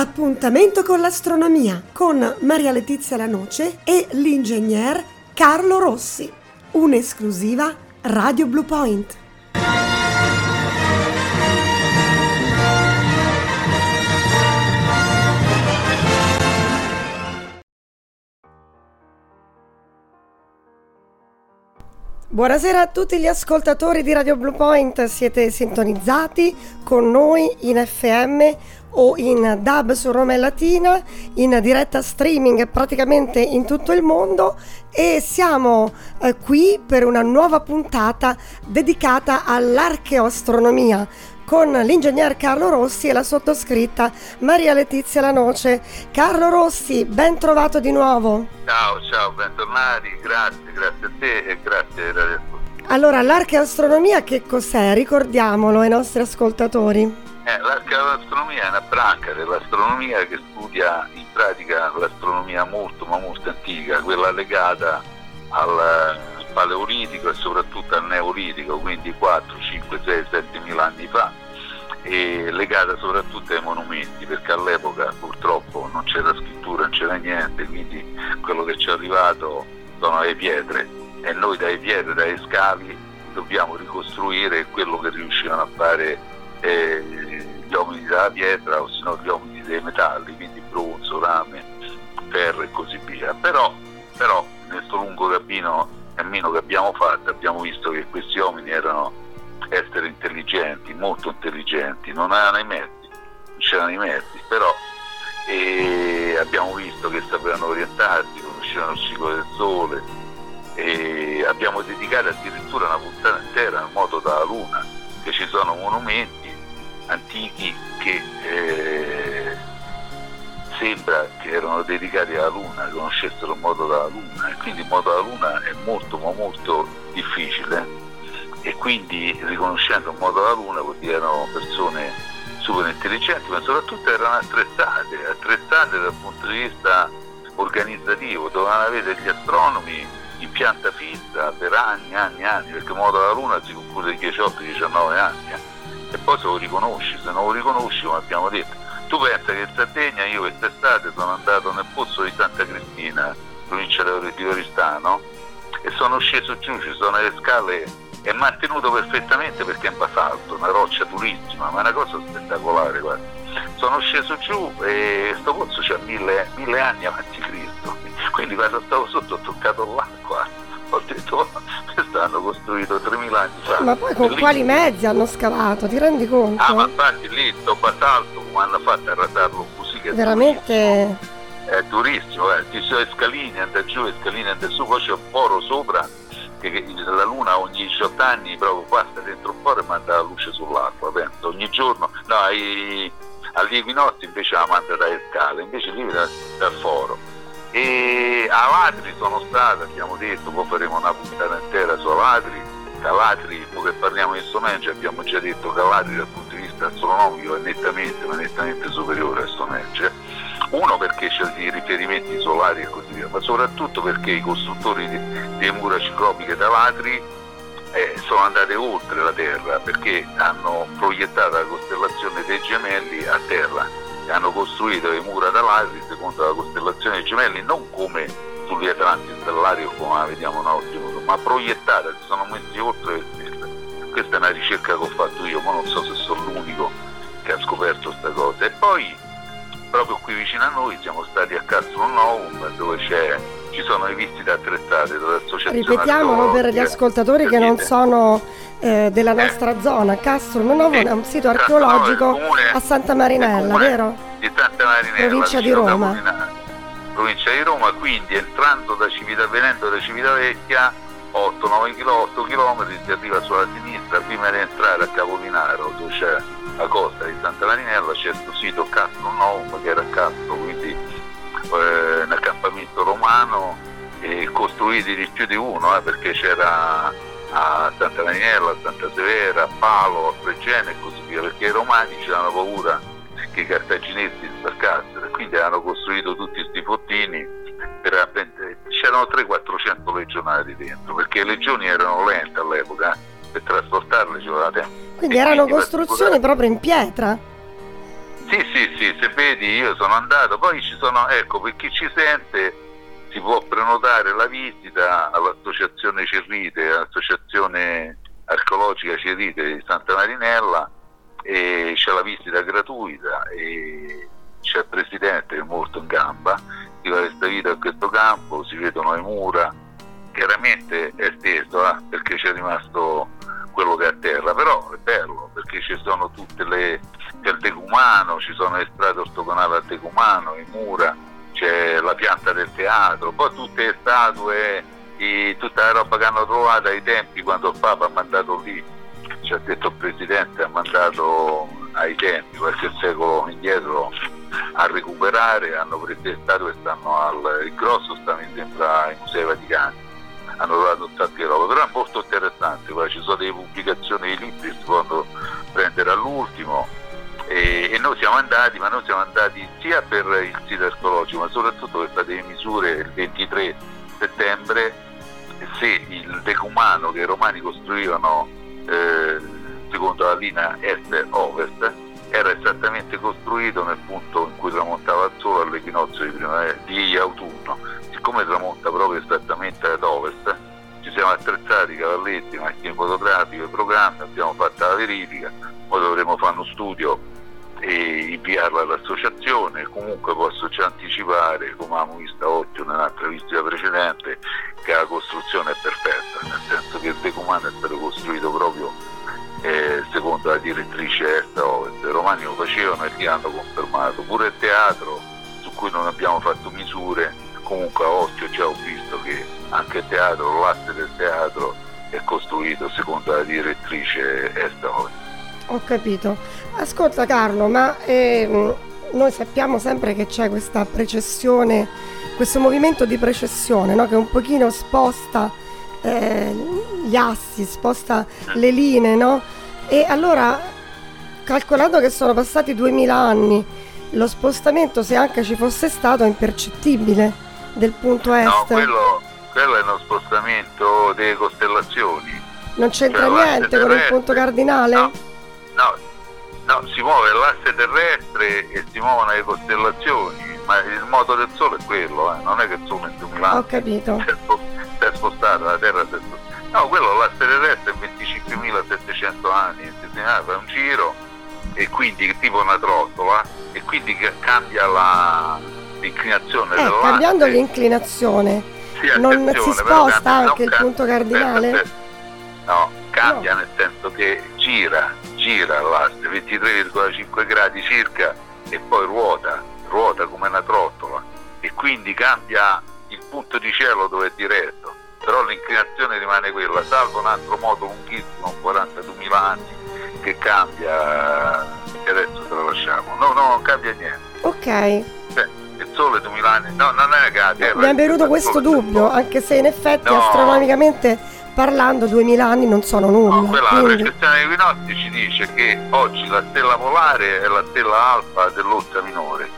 Appuntamento con l'astronomia con Maria Letizia La Noce e l'ingegner Carlo Rossi. Un'esclusiva Radio Blue Point. Buonasera a tutti gli ascoltatori di Radio Blue Point, siete sintonizzati con noi in FM o in DAB su Roma e Latina, in diretta streaming praticamente in tutto il mondo, e siamo qui per una nuova puntata dedicata all'archeoastronomia con l'ingegner Carlo Rossi e la sottoscritta Maria Letizia La Noce. Carlo Rossi, ben trovato di nuovo. Ciao, bentornati, grazie a te e grazie a Radio Ascoltatori. Allora, l'archeoastronomia che cos'è? Ricordiamolo ai nostri ascoltatori. L'archeoastronomia è una branca dell'astronomia che studia in pratica l'astronomia molto antica, quella legata al paleolitico e soprattutto al neolitico, quindi 4, 5, 6, 7 mila anni fa, e legata soprattutto ai monumenti, perché all'epoca purtroppo non c'era scrittura, non c'era niente, quindi quello che ci è arrivato sono le pietre, e noi dalle pietre, dai scavi dobbiamo ricostruire quello che riuscivano a fare gli uomini della pietra, o se no gli uomini dei metalli, quindi bronzo, rame, ferro e così via. Però nel suo lungo cammino che abbiamo fatto, abbiamo visto che questi uomini erano esseri intelligenti, molto intelligenti, non c'erano i mezzi, però abbiamo visto che sapevano orientarsi, conoscevano il ciclo del sole, e abbiamo dedicato addirittura una puntata intera al moto dalla luna, che ci sono monumenti antichi che sembra che erano dedicati alla Luna, che conoscessero il moto della Luna, e quindi il moto della Luna è molto difficile, e quindi riconoscendo il moto della Luna vuol dire erano persone super intelligenti, ma soprattutto erano attrezzate dal punto di vista organizzativo, dovevano avere gli astronomi in pianta fissa per anni, perché il moto della Luna si conclude ai 18-19 anni, e poi se non lo riconosci, come abbiamo detto. Tu pensa che in Sardegna io quest'estate sono andato nel pozzo di Santa Cristina, provincia di Oristano, e sono sceso giù, ci sono le scale, è mantenuto perfettamente perché è un basalto, una roccia durissima, ma è una cosa spettacolare, guarda. Sono sceso giù e sto pozzo c'ha 1000 anni avanti Cristo, quindi quando stavo sotto ho toccato l'acqua, ho detto quest'hanno costruito 3000 anni fa. Ma poi con quali mezzi hanno scavato, ti rendi conto? Ma infatti lì sto basalto come hanno fatto a radarlo così, che veramente è durissimo, ci sono le scaline, andate giù, le scaline andate su, poi c'è un foro sopra che la luna ogni 18 anni proprio passa dentro un foro e manda la luce sull'acqua, penso, ogni giorno, agli equinozi invece la manda dalle scale, invece lì dal foro. E Alatri sono stato, abbiamo detto, poi faremo una puntata intera su Alatri, poi che parliamo di Stonehenge abbiamo già detto che Alatri dal punto di vista astronomico è nettamente superiore a Stonehenge, uno perché c'è dei riferimenti solari e così via, ma soprattutto perché i costruttori delle mura ciclopiche d'Alatri sono andati oltre la Terra, perché hanno proiettato la costellazione dei Gemelli a terra, hanno costruito le mura d'Alatri secondo la costellazione dei Gemelli, non come sugli atlanti stellari o come la vediamo oggi, ma proiettata, si sono messi oltre le stelle. Questa è una ricerca che ho fatto io, ma non so se sono l'unico che ha scoperto questa cosa. E poi proprio qui vicino a noi siamo stati a Castro Novo, dove ci sono le visite attrezzate dall'associazione. Ripetiamolo per gli ascoltatori che non sono della nostra zona. Castro Novo è un sito archeologico comune, a Santa Marinella, vero? Di Santa Marinella, provincia di Roma. Quindi entrando venendo da Civitavecchia 8 km si arriva sulla sinistra, prima di entrare a Capominaro, dove c'è la costa di Santa Marinella, c'è questo sito Castro Novo, che era Castro, quindi un accampamento romano, costruiti di più di uno, perché c'era a Santa Daniela, a Santa Severa, a Palo, a Fregene e così via, perché i romani c'erano paura che i cartaginesi sbarcassero, e quindi hanno costruito tutti questi fortini, c'erano 300-400 legionari dentro, perché le legioni erano lente all'epoca, per trasportarle ci voleva tempo. Quindi erano costruzioni proprio in pietra? Sì, se vedi io sono andato, poi ci sono, ecco, per chi ci sente si può prenotare la visita all'associazione Cerite, all'associazione archeologica Cerite di Santa Marinella, e c'è la visita gratuita e c'è il presidente che è molto in gamba, si fa questa vita a questo campo, si vedono le mura, chiaramente è steso perché c'è rimasto quello che è a terra, però è bello perché ci sono tutte le, c'è il decumano, ci sono le strade ortogonali al decumano, le mura, c'è la pianta del teatro, poi tutte le statue, tutta la roba che hanno trovato ai tempi quando il Papa ha mandato lì, ci ha detto il Presidente, ha mandato ai tempi qualche secolo indietro a recuperare, hanno preso le statue, stanno al, il grosso sta mi sembra ai Musei Vaticani, hanno trovato un sacco di roba, però è molto interessante, poi ci sono delle pubblicazioni di libri, si possono prendere all'ultimo. E noi siamo andati, ma noi siamo andati sia per il sito archeologico, ma soprattutto per fare misure il 23 settembre, se il decumano che i romani costruivano secondo la linea est-ovest era esattamente costruito nel punto in cui tramontava il sole all'equinozio di autunno, siccome tramonta proprio esattamente ad ovest, ci siamo attrezzati cavalletti, macchine fotografiche, programmi, abbiamo fatto la verifica, poi dovremo fare uno studio e inviarla all'associazione. Comunque posso già anticipare, come abbiamo visto oggi nell'altra visita precedente, che la costruzione è perfetta, nel senso che il decumano è stato costruito proprio secondo la direttrice est-ovest, i romani lo facevano e li hanno confermato, pure il teatro su cui non abbiamo fatto misure, comunque a occhio già ho visto che anche il teatro, l'asse del teatro è costruito secondo la direttrice est-ovest. Ho capito. Ascolta Carlo, ma noi sappiamo sempre che c'è questa precessione, questo movimento di precessione, no? Che un pochino sposta gli assi, sposta le linee, no? E allora, calcolando che sono passati 2000 anni, lo spostamento, se anche ci fosse stato, è impercettibile del punto est. No, quello è uno spostamento delle costellazioni. Non c'entra niente con il punto cardinale? No, si muove l'asse terrestre e si muovono le costellazioni, ma il moto del Sole è quello, non è che il Sole è un lato. Ho capito. Si è spostato, la Terra si è spostata. No, quello l'asse terrestre è 25.700 anni, fa un giro e quindi tipo una trottola e quindi cambia l'inclinazione dell'asse. Cambiando l'inclinazione, sì, non si sposta anche il punto cardinale? No, cambia nel senso che gira l'asse 23,5 gradi circa e poi ruota come una trottola e quindi cambia il punto di cielo dove è diretto, però l'inclinazione rimane quella, salvo un altro moto lunghissimo, 42.000 anni, che cambia e adesso te lo lasciamo. No, non cambia niente. Ok. Il Sole 2.000 anni, no, non è che la Terra. Mi è venuto questo dubbio, anche se in effetti astronomicamente parlando 2000 anni non sono nulla. La precessione degli equinozi ci dice che oggi la stella polare è la stella alfa dell'Ozza minore,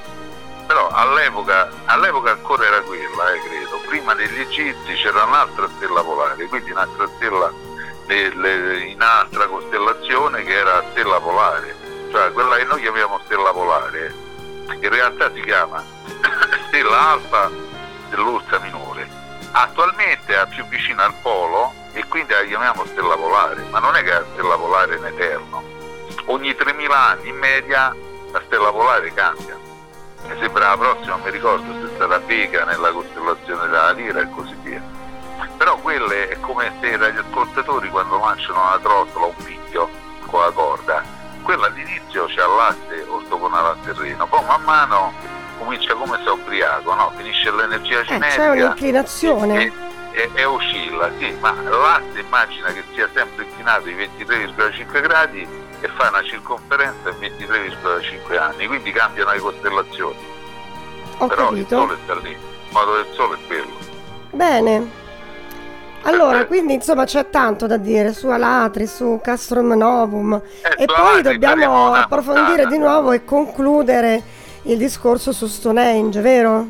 però all'epoca ancora era quella, credo, prima degli egizi c'era un'altra stella polare, quindi un'altra stella in un'altra costellazione che era stella polare, cioè quella che noi chiamiamo stella polare in realtà si chiama stella alfa dell'Ozza minore, attualmente è più vicina al polo e quindi la chiamiamo stella polare, ma non è che la stella polare è in eterno, ogni 3.000 anni in media la stella polare cambia, mi sembra la prossima, mi ricordo se è stata Vega nella costellazione della Lira e così via, però quelle è come se i radioascoltatori quando lanciano una trottola o un picchio con la corda, quella all'inizio c'ha l'asse ortogonale al terreno, poi man mano comincia come se è ubriaco, finisce l'energia cinetica, c'è un'inclinazione e oscilla, sì, ma l'asse immagina che sia sempre inclinato di 23,5 gradi e fa una circonferenza di 23,5 anni, quindi cambiano le costellazioni. Ho però capito. Il Sole sta lì, il modo del Sole è quello. Bene, allora quindi insomma c'è tanto da dire su Alatri, su Castro Novo e poi dobbiamo approfondire di nuovo e concludere il discorso su Stonehenge, vero?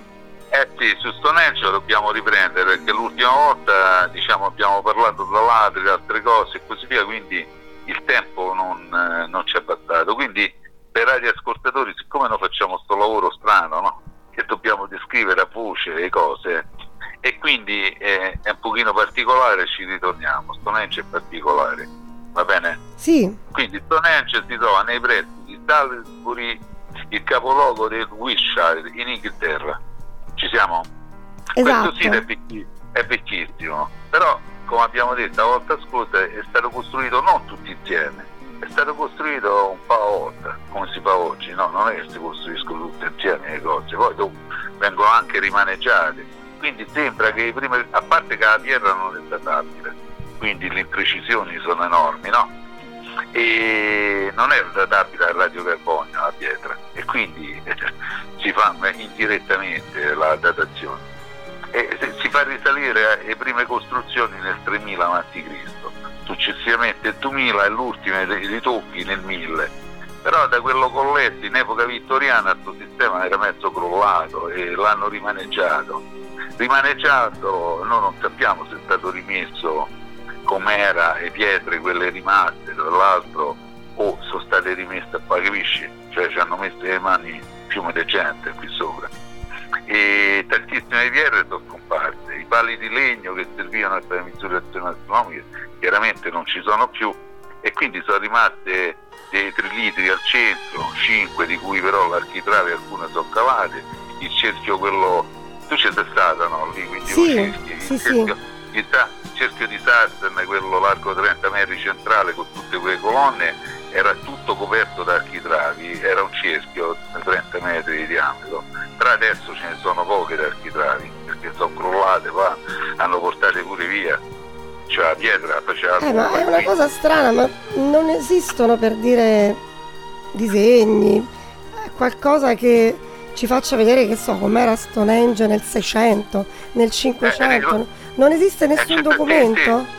Sì, su Stonehenge lo dobbiamo riprendere perché l'ultima volta abbiamo parlato di Alatri, di altre cose e così via, quindi il tempo non ci è bastato, quindi per radioascoltatori, siccome noi facciamo questo lavoro strano, no? Che dobbiamo descrivere a voce le cose, e quindi è un pochino particolare, ci ritorniamo. Stonehenge è particolare, va bene? Sì. Quindi Stonehenge si trova nei pressi di Salisbury, il capoluogo del Wiltshire in Inghilterra. Ci siamo? Esatto. Questo sito è vecchissimo, però come abbiamo detto la volta scorsa è stato costruito non tutti insieme, è stato costruito un po' a volta, come si fa oggi, no? Non è che si costruiscono tutte insieme le cose, poi vengono anche rimaneggiate, quindi sembra che a parte che la pietra non è databile, quindi le imprecisioni sono enormi, no? E non è databile al radiocarbonio la pietra, e quindi si fa indirettamente la datazione, e si fa risalire le prime costruzioni nel 3000 a.C., successivamente 2000 e l'ultima dei ritocchi nel 1000, però da quello colletto in epoca vittoriana questo sistema era mezzo crollato e l'hanno rimaneggiato, noi non sappiamo se è stato rimesso com'era, le pietre quelle rimaste tra l'altro o sono state rimesse a poi, capisci? Cioè ci hanno messo le mani fiume di gente qui sopra, e tantissime pietre sono scomparse, i pali di legno che servivano per le misurazioni astronomiche chiaramente non ci sono più, e quindi sono rimaste dei triliti al centro, 5 di cui però l'architrave alcune sono cavate, il cerchio quello, tu ci sei stata, no? Lì, quindi sì, cerchi, sì, il cerchio, sì. Il cerchio di Sarsen, quello largo 30 metri centrale con tutte quelle colonne, era tutto coperto da architravi, era un cerchio da 30 metri di diametro, tra adesso ce ne sono poche di architravi perché sono crollate, qua hanno portate pure via, cioè la pietra faceva ma è una cosa strana, ma non esistono, per dire, disegni, qualcosa che ci faccia vedere, che so, com'era Stonehenge nel 600, nel 500, non esiste nessun documento?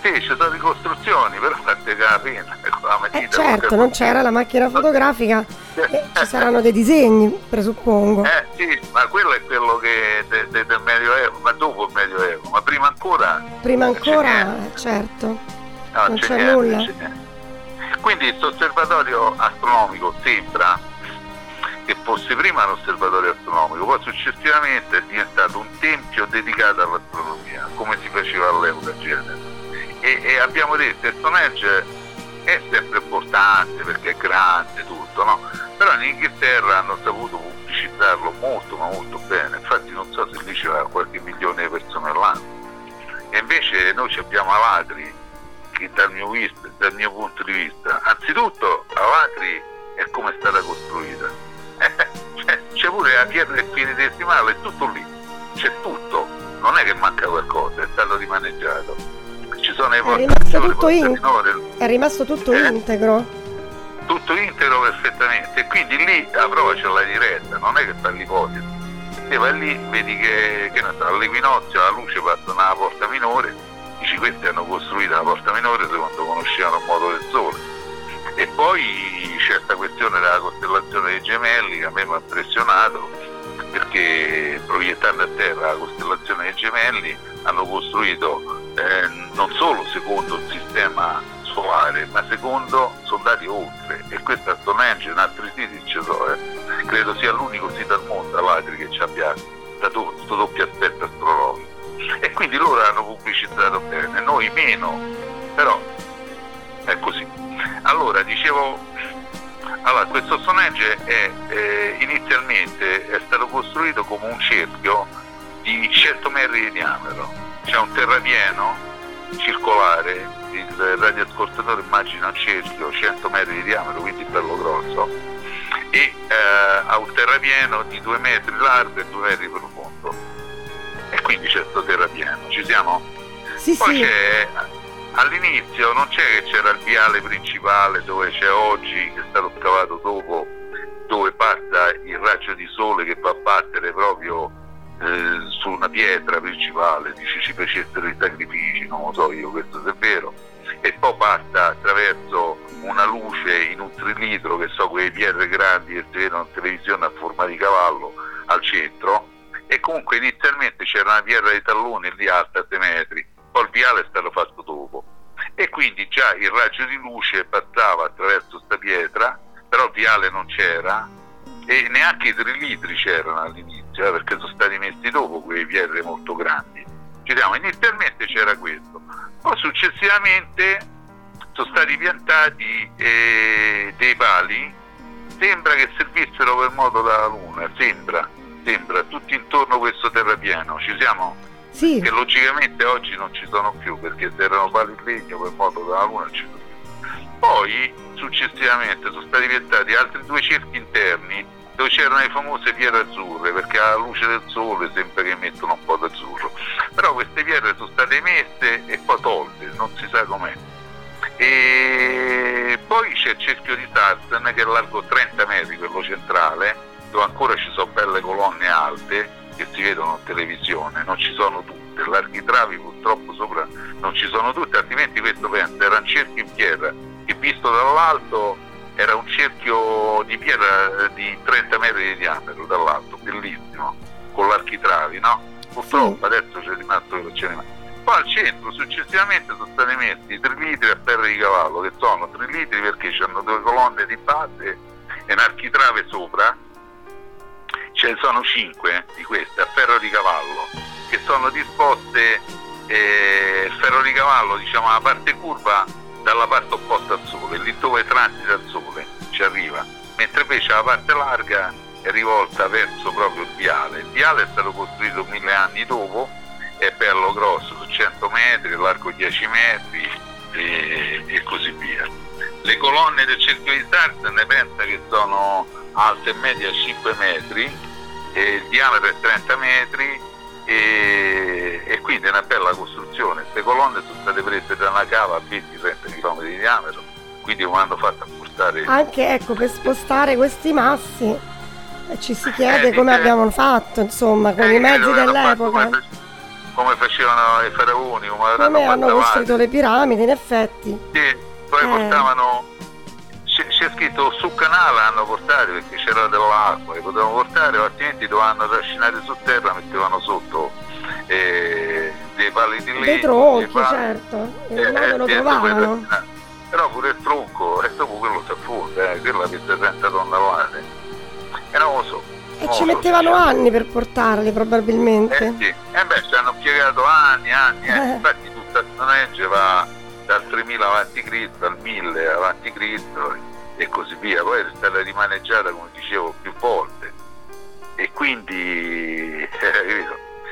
Sì, ci sono ricostruzioni, però fatte la pena, certo, non c'era la macchina fotografica, ci saranno dei disegni, presuppongo. Sì, ma quello è quello che del Medioevo, ma dopo il Medioevo, ma prima ancora, certo, non c'è nulla. Quindi questo osservatorio astronomico sembra che fosse prima un osservatorio astronomico, poi successivamente è diventato un tempio dedicato all'astronomia, come si faceva all'epoca genere. E abbiamo detto che Stonehenge è sempre importante perché è grande tutto, no? Però in Inghilterra hanno saputo pubblicizzarlo molto ma molto bene, infatti non so se lì c'era qualche milione di persone all'anno, e invece noi abbiamo Alatri che dal mio punto di vista, anzitutto Alatri è come è stata costruita, c'è pure la pietra del pianitesimale, è tutto lì, c'è tutto, non è che manca qualcosa, è stato rimaneggiato. Ci sono è rimasto tutto integro. Tutto integro perfettamente, e quindi lì la prova ce l'ha diretta, non è che fa l'ipotesi. Se vai lì vedi che non so, all'equinozio la luce passa nella porta minore, dici questi hanno costruito la porta minore secondo conoscevano il modo del sole. E poi c'è questa questione della costellazione dei Gemelli che a me mi ha impressionato, perché proiettando a terra la costellazione dei Gemelli hanno costruito non solo secondo il sistema solare, ma secondo soldati oltre, e questa Stonehenge in altri siti ci sono, credo sia l'unico sito al mondo all'Atri che ci abbia dato questo doppio aspetto astronomico, e quindi loro hanno pubblicizzato bene, noi meno, però è così. Allora dicevo, questo Stonehenge inizialmente è stato costruito come un cerchio di 100 metri di diametro. C'è un terrapieno circolare, il radioascoltatore immagina un cerchio 100 metri di diametro, quindi bello grosso, e ha un terrapieno di 2 metri largo e 2 metri profondo, e quindi c'è questo terrapieno, ci siamo? Sì, poi sì. C'è, all'inizio non c'è che c'era il viale principale dove c'è oggi, che è stato scavato dopo, dove passa il raggio di sole che va a battere proprio su una pietra principale, dice ci facessero i sacrifici, non lo so io questo se è vero, e poi passa attraverso una luce in un trilitro, che so quelle pietre grandi che si vedono in televisione a forma di cavallo al centro, e comunque inizialmente c'era una pietra di tallone lì alta a 2 metri, poi il viale è stato fatto dopo, e quindi già il raggio di luce passava attraverso sta pietra, però il primordiale non c'era e neanche i trilitri c'erano all'inizio, perché sono stati messi dopo quei pierre molto grandi. Cioè, inizialmente c'era questo, poi successivamente sono stati piantati dei pali, sembra che servissero per moto dalla luna, sembra, tutti intorno a questo terrapieno, ci siamo? Sì. Che logicamente oggi non ci sono più, perché se erano pali in legno per moto dalla luna non ci sono più. Poi successivamente sono stati piantati altri due cerchi interni dove c'erano le famose pietre azzurre, perché alla luce del sole sembra che emettono un po' d'azzurro, però queste pietre sono state messe e poi tolte, non si sa com'è. E poi c'è il cerchio di Sarsen, che è largo 30 metri, quello centrale, dove ancora ci sono belle colonne alte che si vedono in televisione, non ci sono tutte, larghi travi purtroppo sopra non ci sono tutte, altrimenti questo pensa, era un cerchio in pietra che visto dall'alto era un cerchio di pietra di 30 metri di diametro dall'alto, bellissimo, con l'architravi, no? Purtroppo adesso c'è rimasto quello che c'è rimasto. Poi al centro successivamente sono stati messi i trilitri a ferro di cavallo, che sono trilitri perché hanno due colonne di base e un architrave sopra, ce ne sono 5 di queste a ferro di cavallo, che sono disposte ferro di cavallo, diciamo, la parte curva dalla parte opposta al sole, lì dove transita il sole ci arriva, mentre invece la parte larga è rivolta verso proprio il viale. Il viale è stato costruito 1000 anni dopo, è bello grosso, su 100 metri, largo 10 metri e così via. Le colonne del cerchio di Sarsen ne pensa che sono alte e medie a 5 metri, e il diametro è 30 metri e quindi è una bella costruzione. Queste colonne sono state prese da una cava a 20-30 km di diametro, quindi come hanno fatto a portare... Anche ecco, per spostare questi massi ci si chiede come abbiamo fatto, insomma, con i mezzi dell'epoca. Come facevano i faraoni, come hanno costruito le piramidi, in effetti. Sì, poi portavano, c'è scritto su canale hanno portato, perché c'era dell'acqua che potevano portare, altrimenti dovevano trascinare su terra, mettevano sotto dei pali di legno, dei tronchi, certo, e non lo trovavano. Però pure il tronco, e dopo quello si affonda, quella che 30 tonnellate. E non lo so. E ci mettevano anni per portarli, probabilmente. Ci hanno piegato anni. Infatti tutta Stonehenge va dal 3000 a.C. al 1000 a.C. e così via. Poi è stata rimaneggiata, come dicevo, più volte. E quindi...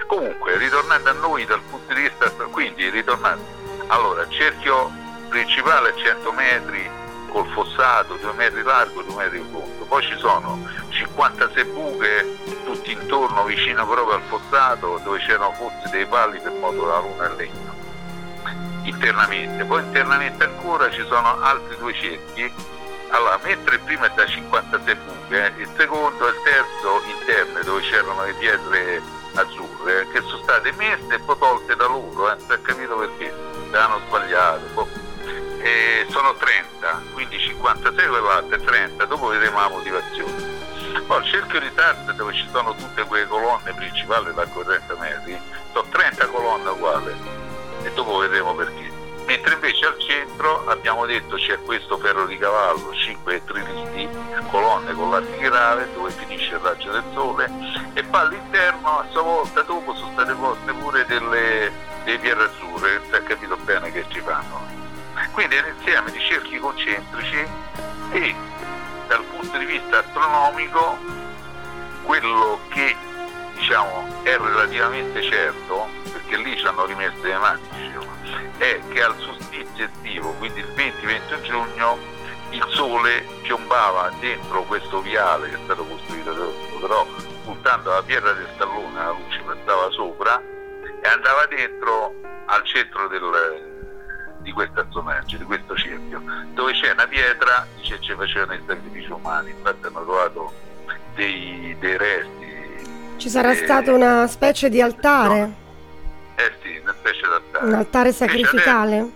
Comunque, ritornando a noi dal punto di vista... Quindi, ritornando... Allora, il cerchio principale è 100 metri... col fossato, 2 metri largo, 2 metri in fondo. Poi ci sono 56 buche tutti intorno, vicino proprio al fossato, dove c'erano forse dei pali per moto dalla luna e legno, internamente. Poi internamente ancora ci sono altri due cerchi. Allora, mentre il primo è da 56 buche, il secondo e il terzo interne, dove c'erano le pietre azzurre, che sono state messe e poi tolte da loro, non si è capito perché, le hanno sbagliato. E sono 30, quindi 56 quell'altro e 30, dopo vedremo la motivazione. Poi il cerchio di Sarsen, dove ci sono tutte quelle colonne principali largo 30 metri, sono 30 colonne uguali e dopo vedremo perché. Mentre invece al centro abbiamo detto c'è questo ferro di cavallo, 5 triliti, colonne con l'architrave dove finisce il raggio del sole, e poi all'interno a sua volta dopo sono state poste pure delle pietre azzurre, non si è capito bene che ci fanno. Quindi è un insieme di cerchi concentrici e dal punto di vista astronomico quello che diciamo è relativamente certo, perché lì ci hanno rimesso le mani, è che al solstizio estivo, quindi il 20-21 giugno, il sole piombava dentro questo viale che è stato costruito sotto, però puntando la pietra del stallone la luce passava sopra e andava dentro al centro di questa Stonehenge, di questo cerchio, dove c'è una pietra, dice ci facevano i sacrifici umani, infatti hanno trovato dei resti. Ci sarà stato una specie di altare? No. Sì, una specie di altare. Un altare sacrificale? Adesso,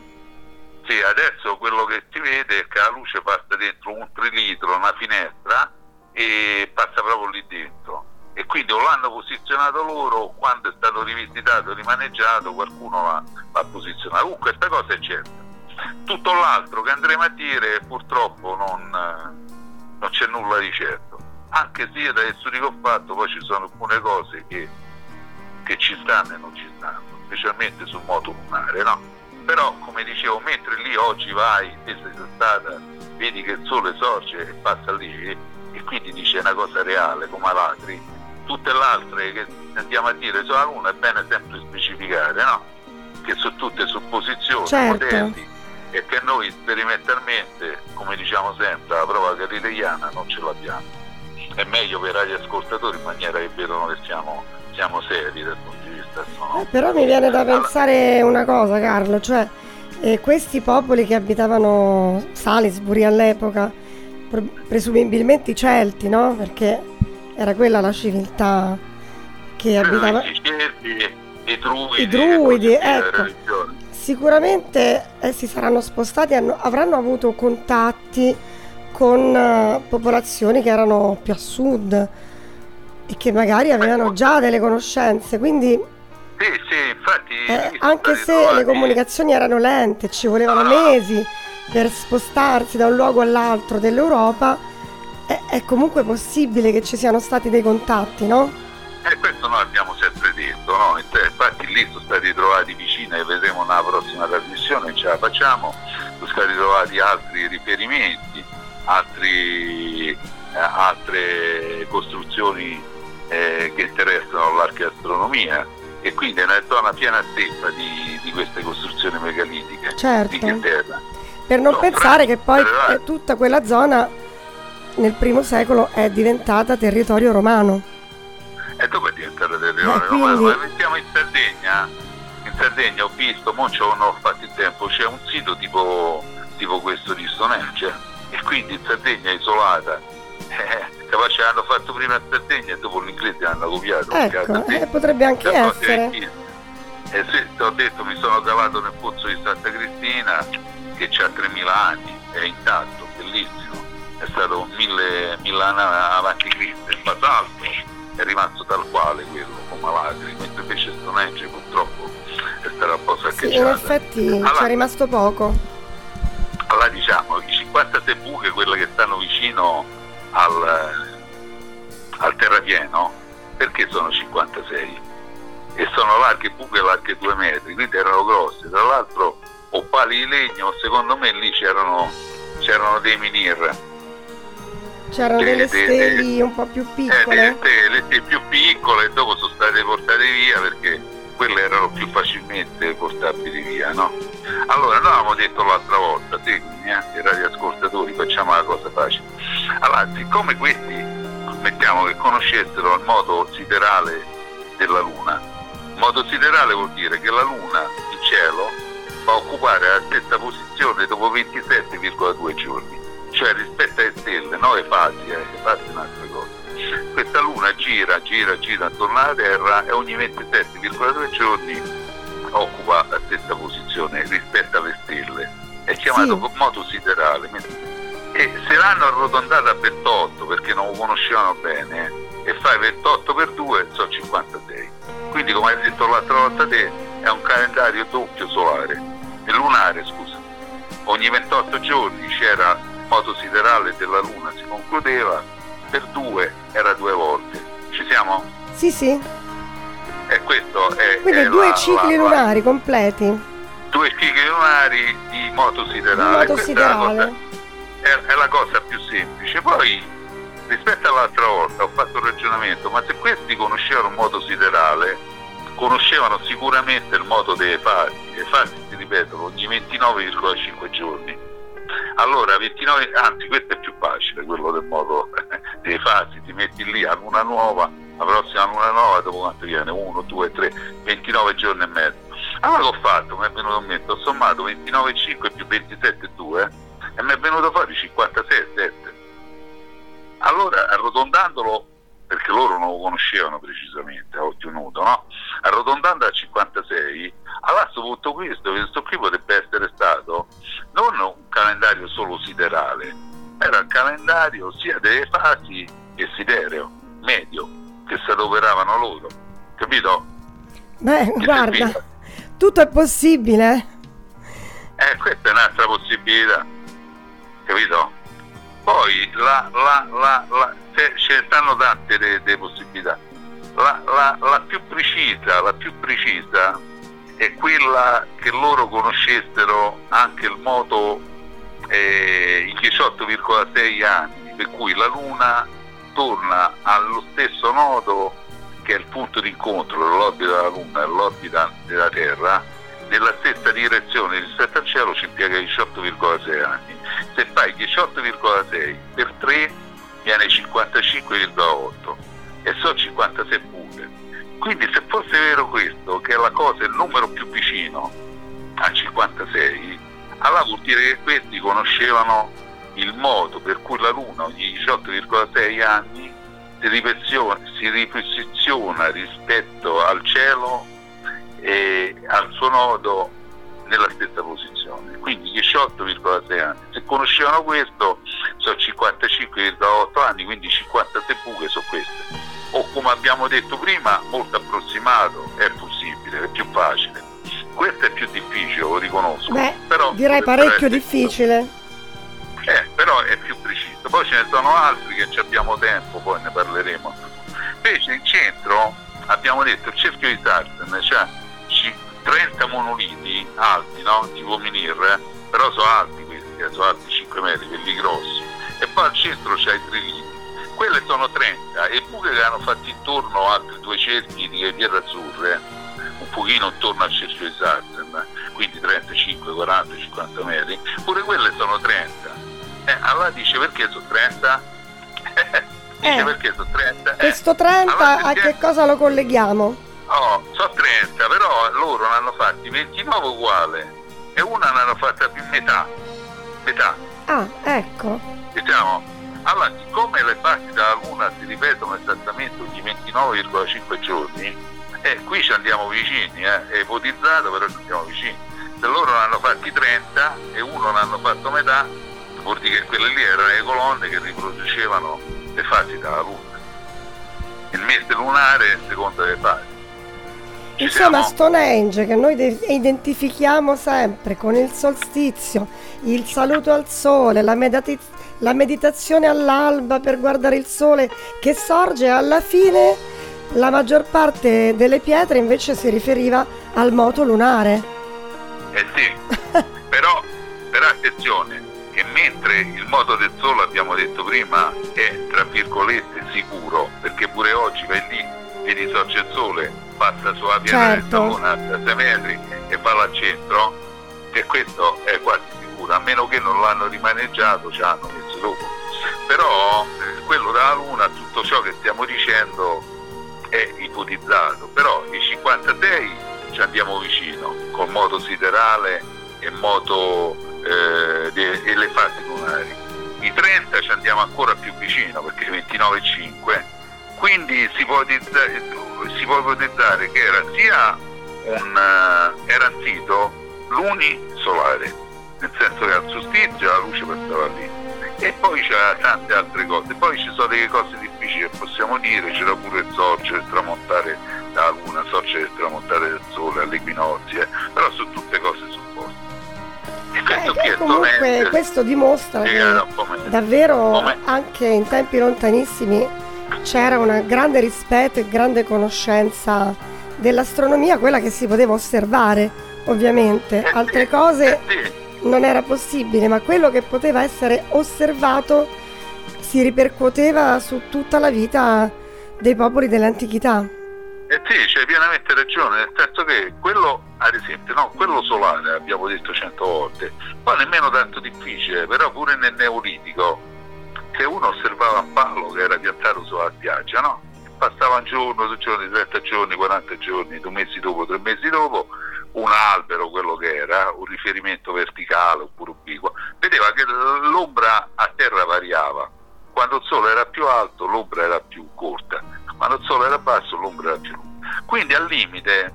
sì, adesso quello che si vede è che la luce passa dentro un trilitro, una finestra, e passa proprio lì dentro. E quindi o l'hanno posizionato loro, quando è stato rivisitato, rimaneggiato, qualcuno l'ha posizionato. Comunque questa cosa è certa. Tutto l'altro che andremo a dire purtroppo non, non c'è nulla di certo, anche se io dai studi che ho fatto poi ci sono alcune cose che ci stanno e non ci stanno, specialmente sul moto lunare, no? Però come dicevo, mentre lì oggi vai, te sei stata, vedi che il sole sorge e passa lì e quindi dice una cosa reale come Alatri, tutte le altre che andiamo a dire sulla Luna è bene sempre specificare, no? Che sono tutte supposizioni, certo, modelli, e che noi sperimentalmente, come diciamo sempre, la prova galileiana non ce l'abbiamo. È meglio per gli ascoltatori in maniera che vedono che siamo seri dal punto di vista sonoro. Però mi viene da pensare una cosa, Carlo, cioè questi popoli che abitavano Salisbury all'epoca, presumibilmente i Celti, no? Perché era quella la civiltà che abitava. I Celti, i druidi, ecco. Sicuramente si saranno spostati, avranno avuto contatti con popolazioni che erano più a sud e che magari avevano già delle conoscenze, quindi sì, infatti, anche se le comunicazioni erano lente, ci volevano mesi per spostarsi da un luogo all'altro dell'Europa, è comunque possibile che ci siano stati dei contatti, no? Questo noi abbiamo sempre detto, no? Infatti lì sono stati trovati vicini e vedremo nella prossima trasmissione, ce la facciamo, sono stati trovati altri riferimenti, altre costruzioni che interessano l'archeastronomia, e quindi è una zona piena steppa di queste costruzioni megalitiche, certo, di Inghilterra. Per non pensare che poi tutta quella zona nel primo secolo è diventata territorio romano. E dopo è diventata territorio romano. Quindi... siamo in Sardegna ho visto, mo non ho fatto il tempo, c'è un sito tipo questo di Stonehenge. E quindi Sardegna è isolata, capace l'hanno fatto prima a Sardegna e dopo l'inglese l'hanno copiato, ecco, potrebbe anche essere. E se ti ho detto, mi sono cavato nel pozzo di Santa Cristina che c'ha 3.000 anni, è intatto, bellissimo, è stato 1.000 anni avanti Cristo, il basalto è rimasto tal quale quello come Alatri, mentre invece Stonehenge purtroppo è stata un po' saccheggiata. Sì, in effetti c'è rimasto poco. Allora diciamo, i 56 buche, quelle che stanno vicino al terrapieno, perché sono 56? E sono larghe buche, larghe 2 metri, quindi erano grosse, tra l'altro o pali di legno, secondo me lì c'erano dei menhir. C'erano delle steli un po' più piccole. Le steli più piccole dopo sono state portate via perché... quelle erano più facilmente portabili via, no? Allora, noi avevamo detto l'altra volta, te, i radioascoltatori, facciamo la cosa facile. Allora, siccome questi, mettiamo che conoscessero il moto siderale della Luna, il moto siderale vuol dire che la Luna, il cielo, va a occupare la stessa posizione dopo 27,2 giorni, cioè rispetto alle stelle, 9 fasi, fasi un'altra cosa. Questa Luna gira attorno alla Terra e ogni 27,2 giorni occupa la stessa posizione rispetto alle stelle. È chiamato moto siderale. E se l'hanno arrotondata a 28 perché non lo conoscevano bene, e fai 28 per 2 sono 56. Quindi, come hai detto l'altra volta te, è un calendario doppio solare, lunare, scusa. Ogni 28 giorni c'era il moto siderale della Luna, si concludeva. Per 2 era 2 volte, ci siamo? Sì. E questo è. Quindi è 2 cicli lunari completi. 2 cicli lunari di moto siderale. È la cosa più semplice. Poi, rispetto all'altra volta, ho fatto un ragionamento, ma se questi conoscevano il moto siderale, conoscevano sicuramente il moto delle fasi. Le fasi si ripetono ogni 29,5 giorni. Allora 29, anzi questo è più facile, quello del modo delle fasi, ti metti lì a luna nuova, la prossima luna nuova dopo quanto viene? 1, 2, 3, 29 giorni e mezzo. Allora che ho fatto? Mi è venuto in mente, ho sommato 29,5 più 27,2 e mi è venuto fuori 56,7. Allora arrotondandolo, perché loro non lo conoscevano precisamente a occhio nudo, no? Arrotondando a 56, allora a questo punto questo qui potrebbe essere stato non un calendario solo siderale, era il calendario sia delle fasi che sidereo, medio, che si adoperavano loro, capito? Beh, che guarda, serviva. Tutto è possibile. Questa è un'altra possibilità, capito? Poi ce ne stanno tante le possibilità. La più precisa è quella che loro conoscessero anche il moto in 18,6 anni, per cui la Luna torna allo stesso nodo che è il punto di incontro dell'orbita della Luna e l'orbita della Terra, nella stessa direzione rispetto al cielo, ci impiega 18,6 anni. Se fai 18,6 per 3 viene 55,8 e sono 56 punte. Quindi se fosse vero questo, che è la cosa, il numero più vicino a 56, allora vuol dire che questi conoscevano il modo per cui la Luna ogni 18,6 anni si riposiziona rispetto al cielo e al suo nodo nella stessa posizione, quindi 18,6 anni. Se conoscevano questo, sono 55,8 anni, quindi 56 buche sono queste. O come abbiamo detto prima, molto approssimato è possibile, è più facile. Questo è più difficile, lo riconosco. Beh, però direi parecchio difficile. Però è più preciso. Poi ce ne sono altri che ci abbiamo tempo, poi ne parleremo. Invece in centro abbiamo detto il cerchio di Sarsen, cioè 30 monoliti alti, no? Tipo menhir, però sono alti questi, sono alti 5 metri, quelli grossi. E poi al centro c'è i triliti. Quelle sono 30 e buche che hanno fatto intorno altri 2 cerchi di pietre azzurre, un pochino intorno al cerchio di Sarsen, quindi 35, 40, 50 metri. Pure quelle sono 30. Allora dice perché sono 30? Dice perché sono 30? Questo 30 allora, a che cosa lo colleghiamo? Oh, sono 30, però loro ne hanno fatti 29 uguale e una ne hanno fatta più metà. Ah, ecco. Diciamo, allora siccome le parti della Luna si ripetono esattamente ogni 29,5 giorni, qui ci andiamo vicini, è ipotizzato, però ci andiamo vicini. Se loro ne hanno fatti 30 e uno ne hanno fatto metà, vuol dire che quelle lì erano le colonne che riproducevano le fasi della Luna. Il mese lunare è il secondo delle fasi. Insomma, Stonehenge, che noi identifichiamo sempre con il solstizio, il saluto al sole, la meditazione all'alba per guardare il sole che sorge, alla fine la maggior parte delle pietre invece si riferiva al moto lunare. Sì, però attenzione, che mentre il moto del sole, abbiamo detto prima, è tra virgolette sicuro, perché pure oggi vai lì, vedi sorge il sole, passa sulla piana del Salone a 6 metri e va al centro, e questo è quasi sicuro, a meno che non l'hanno rimaneggiato, ci hanno messo dopo. Però quello della Luna, tutto ciò che stiamo dicendo è ipotizzato, però i 56 ci andiamo vicino, col moto siderale e moto e le fasi lunari. I 30 ci andiamo ancora più vicino, perché 29,5. Quindi si può ipotizzare che era sia un sito lunisolare, nel senso che al solstizio la luce passava lì, e poi c'era tante altre cose. Poi ci sono delle cose difficili che possiamo dire, c'era pure il sorgere e il tramontare della Luna, sorgere e il tramontare del Sole all'equinozio, però sono tutte cose supposte. Comunque questo dimostra che davvero anche in tempi lontanissimi c'era un grande rispetto e grande conoscenza dell'astronomia, quella che si poteva osservare, ovviamente. Altre cose non era possibile, ma quello che poteva essere osservato si ripercuoteva su tutta la vita dei popoli dell'antichità. Sì, c'hai pienamente ragione, nel senso che quello, ad esempio, no, quello solare abbiamo detto 100 volte, poi nemmeno tanto difficile, però pure nel neolitico, se uno osservava un palo che era piantato sulla spiaggia, no? Passava un giorno, 2 giorni, 30 giorni, 40 giorni, 2 mesi dopo, 3 mesi dopo, un albero, quello che era, un riferimento verticale oppure ubiquo, vedeva che l'ombra a terra variava. Quando il sole era più alto l'ombra era più corta, quando il sole era basso l'ombra era più lunga. Quindi al limite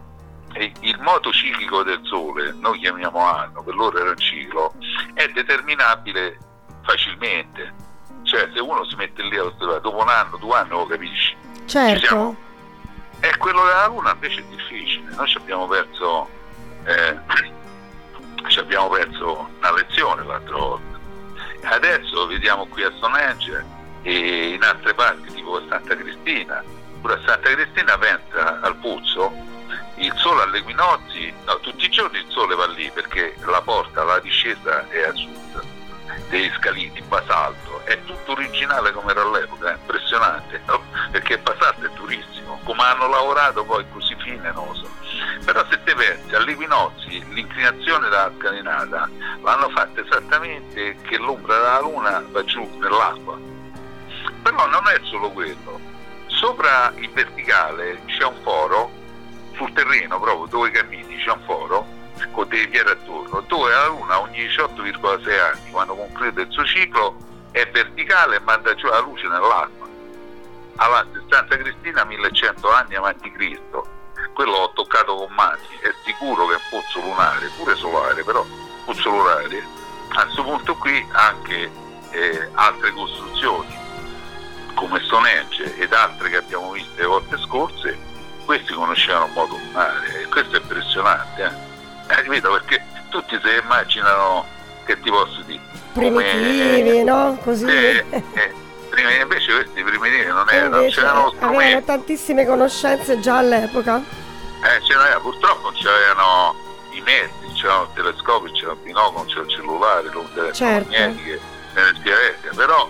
il moto ciclico del sole, noi chiamiamo anno, per loro era un ciclo, è determinabile facilmente. Cioè, se uno si mette lì a osservare, dopo un anno, 2 anni lo capisci. Certo. E quello della Luna invece è difficile. Noi ci abbiamo perso una lezione l'altra volta. Adesso vediamo qui a Stonehenge e in altre parti, tipo a Santa Cristina. Pure a Santa Cristina pensa al puzzo, il sole alle equinozi, no, tutti i giorni il sole va lì perché la porta, la discesa è a sud degli scalini, in basalto, è tutto originale come era all'epoca, è impressionante, no? Perché il basalto è durissimo, come hanno lavorato poi così fine non lo so. Però se te pensi agli equinozi, l'inclinazione della scalinata l'hanno fatta esattamente che l'ombra della luna va giù nell'acqua. Però non è solo quello, sopra il verticale c'è un foro, sul terreno proprio dove cammini c'è un foro con delle pietre attorno, dove la luna ogni 18,6 anni, quando conclude il suo ciclo, è verticale e manda giù la luce nell'acqua. Alla Santa Cristina 1100 anni avanti Cristo, quello ho toccato con mani, è sicuro che è un pozzo lunare, pure solare, però pozzo lunare. A questo punto qui anche altre costruzioni come Stonehenge ed altre che abbiamo visto le volte scorse, questi conoscevano un modo lunare, e questo è impressionante, ripeto, perché tutti si immaginano, che ti posso dire, primitivi, come, no? Così invece questi primitivi non erano, c'erano avevano tantissime conoscenze già all'epoca, purtroppo non c'erano i mezzi, c'erano i telescopi, c'era il binocolo, c'era il cellulare, le magnetiche, però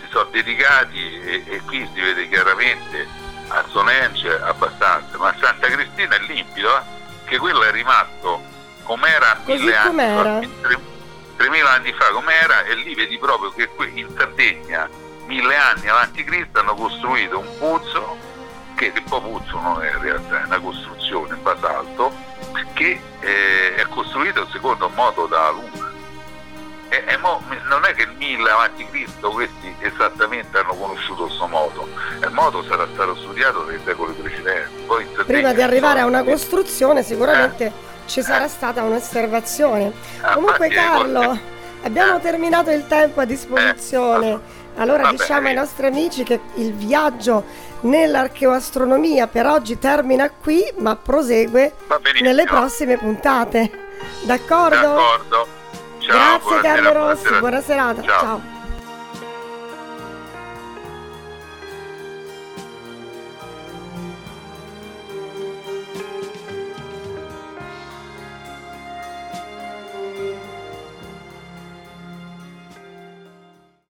si sono dedicati e qui si vede chiaramente a Stonehenge abbastanza, ma a Santa Cristina è limpido, che quello è rimasto com'era così 3.000 anni fa com'era, e lì vedi proprio che qui in Sardegna 1000 anni avanti Cristo hanno costruito un pozzo, che poi pozzo non è in realtà, è una costruzione in basalto che è costruito secondo un modo da luna, e non è che 1000 avanti Cristo questi esattamente hanno conosciuto questo modo, il modo sarà stato studiato nei secoli precedenti. Poi prima di arrivare a una costruzione sicuramente ci sarà stata un'osservazione. Comunque Carlo, abbiamo terminato il tempo a disposizione. Allora diciamo ai nostri amici che il viaggio nell'archeoastronomia per oggi termina qui, ma prosegue nelle prossime puntate. D'accordo? Ciao, grazie Carlo Rossi, buona serata. Ciao.